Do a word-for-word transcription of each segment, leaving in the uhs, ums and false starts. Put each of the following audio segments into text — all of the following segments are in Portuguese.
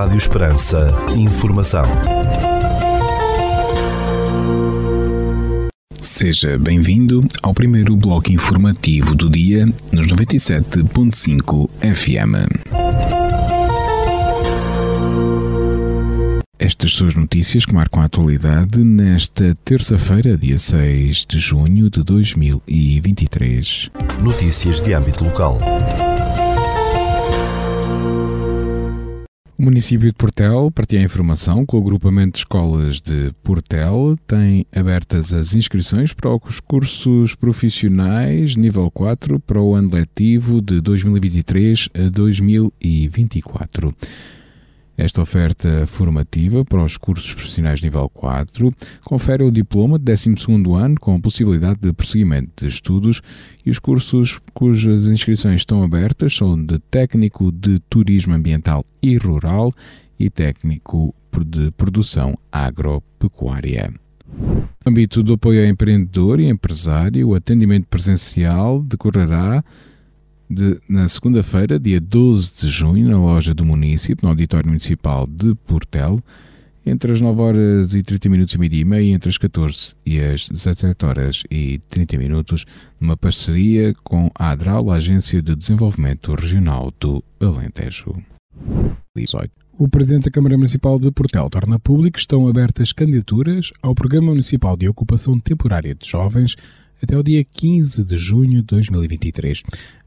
Rádio Esperança. Informação. Seja bem-vindo ao primeiro bloco informativo do dia nos noventa e sete ponto cinco F M. Estas são as notícias que marcam a atualidade nesta terça-feira, dia seis de junho de dois mil e vinte e três. Notícias de âmbito local. O município de Portel partilha a informação que o Agrupamento de Escolas de Portel tem abertas as inscrições para os cursos profissionais nível quatro para o ano letivo de dois mil e vinte e três a dois mil e vinte e quatro. Esta oferta formativa para os cursos profissionais nível quatro confere o diploma de décimo segundo ano com a possibilidade de prosseguimento de estudos, e os cursos cujas inscrições estão abertas são de técnico de turismo ambiental e rural e técnico de produção agropecuária. No âmbito do apoio ao empreendedor e empresário, o atendimento presencial decorrerá De, na segunda-feira, dia doze de junho, na loja do município, no Auditório Municipal de Portel, entre as nove horas e trinta minutos e meio-dia e entre as catorze e as dezassete horas e trinta minutos, numa parceria com a ADRAL, a Agência de Desenvolvimento Regional do Alentejo. O Presidente da Câmara Municipal de Portel torna público que estão abertas candidaturas ao Programa Municipal de Ocupação Temporária de Jovens até o dia quinze de junho de dois mil e vinte e três.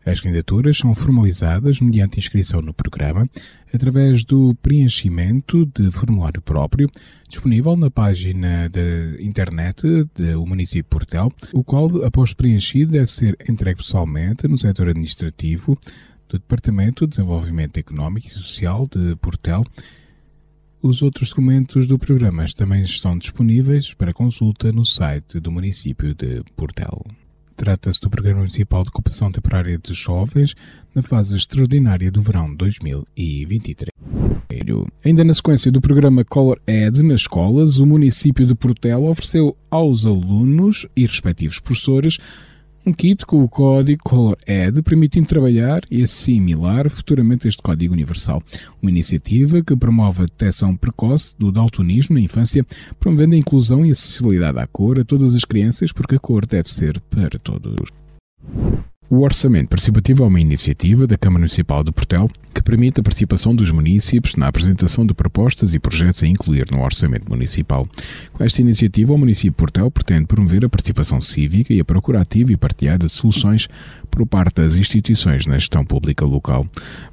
As candidaturas são formalizadas mediante inscrição no programa, através do preenchimento de formulário próprio, disponível na página da internet do município de Portel, o qual, após preenchido, deve ser entregue pessoalmente no setor administrativo do Departamento de Desenvolvimento Económico e Social de Portel. Os outros documentos do programa também estão disponíveis para consulta no site do município de Portel. Trata-se do Programa Municipal de Ocupação Temporária de Jovens na fase extraordinária do verão dois mil e vinte e três. Ainda na sequência do programa ColorEd nas escolas, o município de Portel ofereceu aos alunos e respectivos professores um kit com o código ColorEd, permitindo trabalhar e assimilar futuramente este código universal. Uma iniciativa que promove a detecção precoce do daltonismo na infância, promovendo a inclusão e acessibilidade à cor a todas as crianças, porque a cor deve ser para todos. O orçamento participativo é uma iniciativa da Câmara Municipal de Portel que permite a participação dos municípios na apresentação de propostas e projetos a incluir no orçamento municipal. Com esta iniciativa, o município de Portel pretende promover a participação cívica e a procura ativa e partilhada de soluções por parte das instituições na gestão pública local.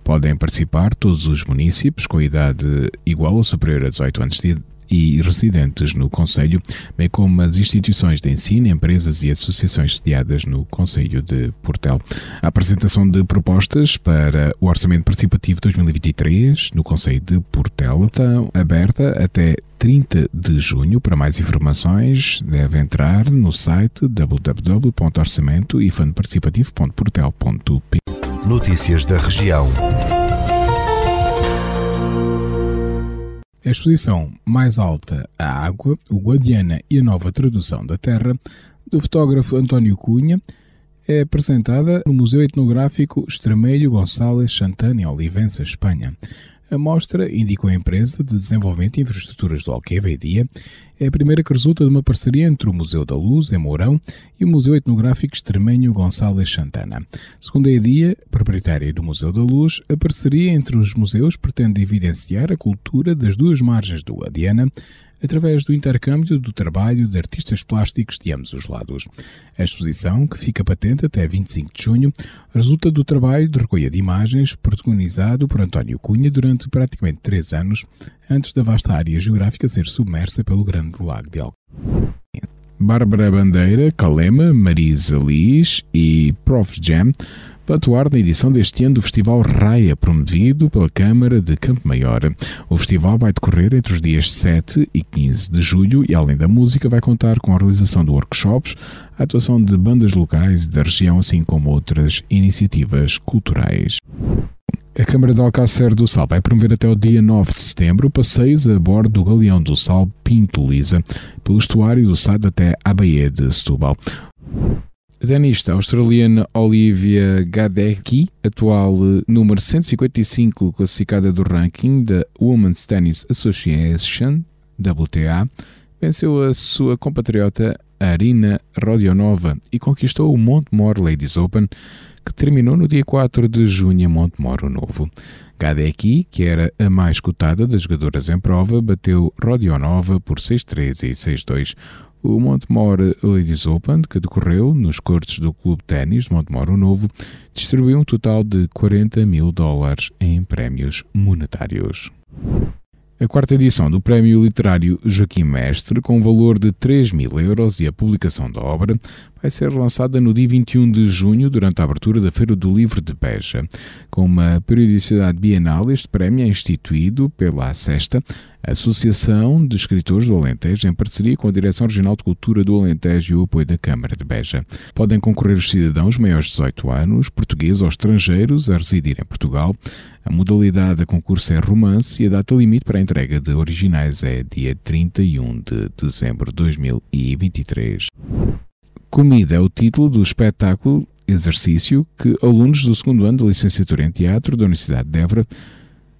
Podem participar todos os municípios com idade igual ou superior a dezoito anos de idade e residentes no concelho, bem como as instituições de ensino, empresas e associações sediadas no concelho de Portel. A apresentação de propostas para o Orçamento Participativo dois mil e vinte e três no concelho de Portel está aberta até trinta de junho. Para mais informações, deve entrar no site w w w ponto orçamento e fundo participativo ponto portel ponto p. Notícias da região. A exposição Mais Alta a Água, o Guadiana e a Nova Tradução da Terra, do fotógrafo António Cunha, é apresentada no Museu Etnográfico Estremenho Gonçalves Santana, em Olivença, Espanha. A mostra, indicou a empresa de desenvolvimento de infraestruturas do Alqueva, E D I A, é a primeira que resulta de uma parceria entre o Museu da Luz, em Mourão, e o Museu Etnográfico Estremenho Gonçalves Santana. Segundo a E D I A, proprietária do Museu da Luz, a parceria entre os museus pretende evidenciar a cultura das duas margens do Guadiana, através do intercâmbio do trabalho de artistas plásticos de ambos os lados. A exposição, que fica patente até vinte e cinco de junho, resulta do trabalho de recolha de imagens protagonizado por António Cunha durante praticamente três anos, antes da vasta área geográfica ser submersa pelo Grande Lago de Alcântara. Bárbara Bandeira, Calema, Marisa Liz e Prof Jam para atuar na edição deste ano do Festival Raia, promovido pela Câmara de Campo Maior. O festival vai decorrer entre os dias sete e quinze de julho e, além da música, vai contar com a realização de workshops, a atuação de bandas locais da região, assim como outras iniciativas culturais. A Câmara de Alcácer do Sal vai promover até o dia nove de setembro passeios a bordo do Galeão do Sal Pinto Lisa, pelo estuário do Sado até à Baía de Setúbal. Tenista australiana Olivia Gadecki, atual número cento e cinquenta e cinco classificada do ranking da Women's Tennis Association, W T A, venceu a sua compatriota Arina Rodionova e conquistou o Montemor Ladies Open, que terminou no dia quatro de junho em Montemor o Novo. Gadecki, que era a mais cotada das jogadoras em prova, bateu Rodionova por seis três e seis dois. O Montemor Ladies Open, que decorreu nos cortes do Clube Ténis de Montemor o Novo, distribuiu um total de quarenta mil dólares em prémios monetários. A quarta edição do Prémio Literário Joaquim Mestre, com valor de três mil euros e a publicação da obra, vai ser lançada no dia vinte e um de junho, durante a abertura da Feira do Livro de Beja. Com uma periodicidade bienal, este prémio é instituído pela sexta Associação de Escritores do Alentejo, em parceria com a Direção Regional de Cultura do Alentejo e o apoio da Câmara de Beja. Podem concorrer os cidadãos maiores de dezoito anos, portugueses ou estrangeiros a residir em Portugal. A modalidade de concurso é romance e a data limite para a entrega de originais é dia trinta e um de dezembro de dois mil e vinte e três. Comida é o título do espetáculo exercício que alunos do segundo ano da Licenciatura em Teatro da Universidade de Évora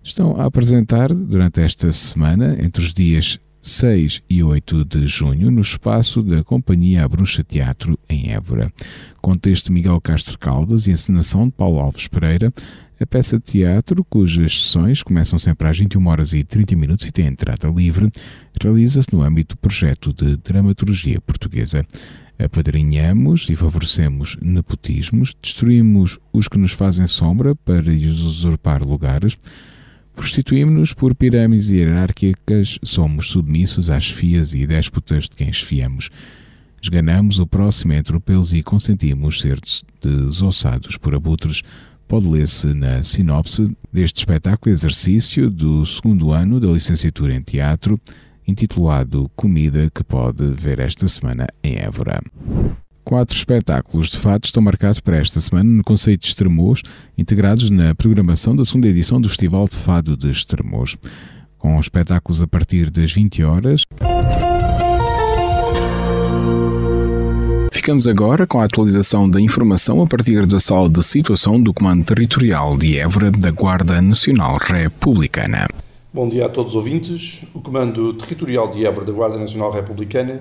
estão a apresentar durante esta semana, entre os dias seis e oito de junho, no espaço da Companhia Bruxa Teatro, em Évora. Com texto de Miguel Castro Caldas e encenação de Paulo Alves Pereira, a peça de teatro, cujas sessões começam sempre às vinte e uma horas e trinta minutos e tem entrada livre, realiza-se no âmbito do projeto de Dramaturgia Portuguesa. Apadrinhamos e favorecemos nepotismos, destruímos os que nos fazem sombra para usurpar lugares, prostituímos-nos por pirâmides hierárquicas, somos submissos às chefias e déspotas de quem esfiamos. Esganamos o próximo entre tropeus e consentimos ser desossados por abutres. Pode ler-se na sinopse deste espetáculo exercício do segundo ano da Licenciatura em Teatro, intitulado Comida, que pode ver esta semana em Évora. Quatro espetáculos de fado estão marcados para esta semana no Concelho de Estremoz, integrados na programação da segunda edição do Festival de Fado de Estremoz, com espetáculos a partir das vinte horas. Ficamos agora com a atualização da informação a partir da sala de situação do Comando Territorial de Évora da Guarda Nacional Republicana. Bom dia a todos os ouvintes. O Comando Territorial de Évora da Guarda Nacional Republicana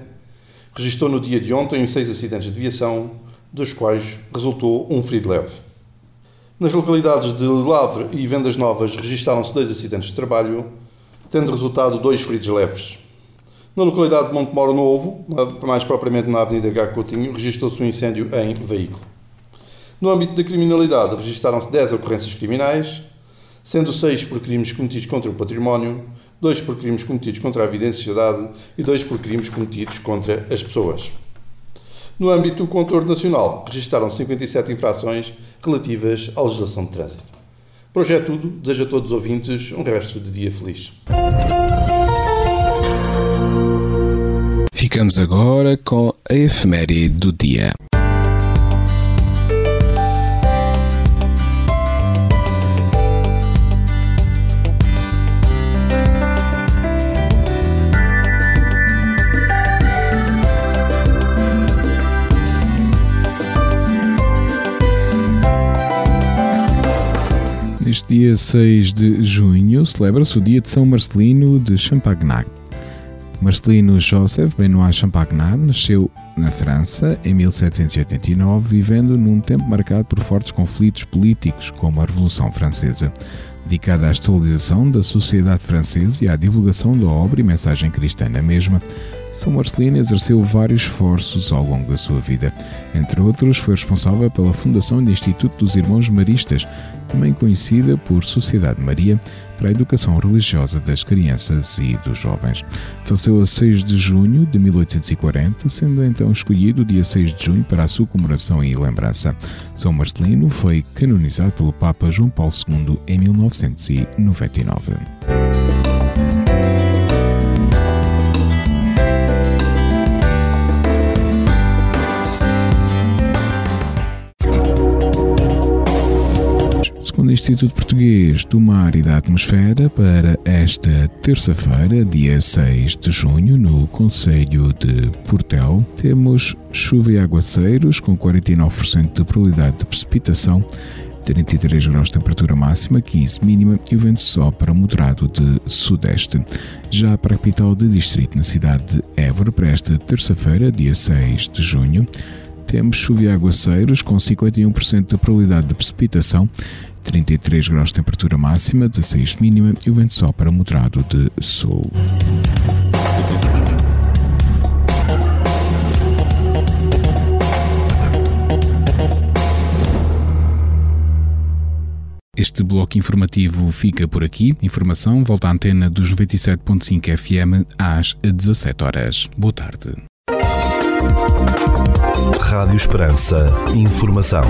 registrou no dia de ontem seis acidentes de viação, dos quais resultou um ferido leve. Nas localidades de Lavre e Vendas Novas registaram-se dois acidentes de trabalho, tendo resultado dois feridos leves. Na localidade de Montemor Novo, mais propriamente na Avenida H. Coutinho, registrou-se um incêndio em veículo. No âmbito da criminalidade, registaram-se dez ocorrências criminais, sendo seis por crimes cometidos contra o património, dois por crimes cometidos contra a vida em sociedade e dois por crimes cometidos contra as pessoas. No âmbito do contorno nacional, registaram-se cinquenta e sete infrações relativas à legislação de trânsito. Por hoje é tudo. Desejo a todos os ouvintes um resto de dia feliz. Ficamos agora com a efeméride do dia. Neste dia seis de junho celebra-se o dia de São Marcelino de Champagnat. Marcelino Joseph Benoît Champagnat nasceu na França em mil setecentos e oitenta e nove, vivendo num tempo marcado por fortes conflitos políticos, como a Revolução Francesa. Dedicada à estabilização da sociedade francesa e à divulgação da obra e mensagem cristã na mesma, São Marcelino exerceu vários esforços ao longo da sua vida. Entre outros, foi responsável pela fundação do Instituto dos Irmãos Maristas, também conhecida por Sociedade Maria, para a educação religiosa das crianças e dos jovens. Faleceu a seis de junho de mil oitocentos e quarenta, sendo então escolhido o dia seis de junho para a sua comemoração e lembrança. São Marcelino foi canonizado pelo Papa João Paulo segundo em mil novecentos e noventa e nove. do Instituto Português do Mar e da Atmosfera para esta terça-feira, dia seis de junho, no Concelho de Portel. Temos chuva e aguaceiros com quarenta e nove por cento de probabilidade de precipitação, trinta e três graus de temperatura máxima, quinze mínima, e o vento sopra moderado de sudeste. Já para a capital de distrito, na cidade de Évora, para esta terça-feira, dia seis de junho, temos chuva e aguaceiros com cinquenta e um por cento de probabilidade de precipitação, trinta e três graus de temperatura máxima, dezesseis mínima, e o vento sopra moderado de sul. Este bloco informativo fica por aqui. Informação volta à antena dos noventa e sete ponto cinco F M às dezassete horas. Boa tarde. Rádio Esperança. Informação.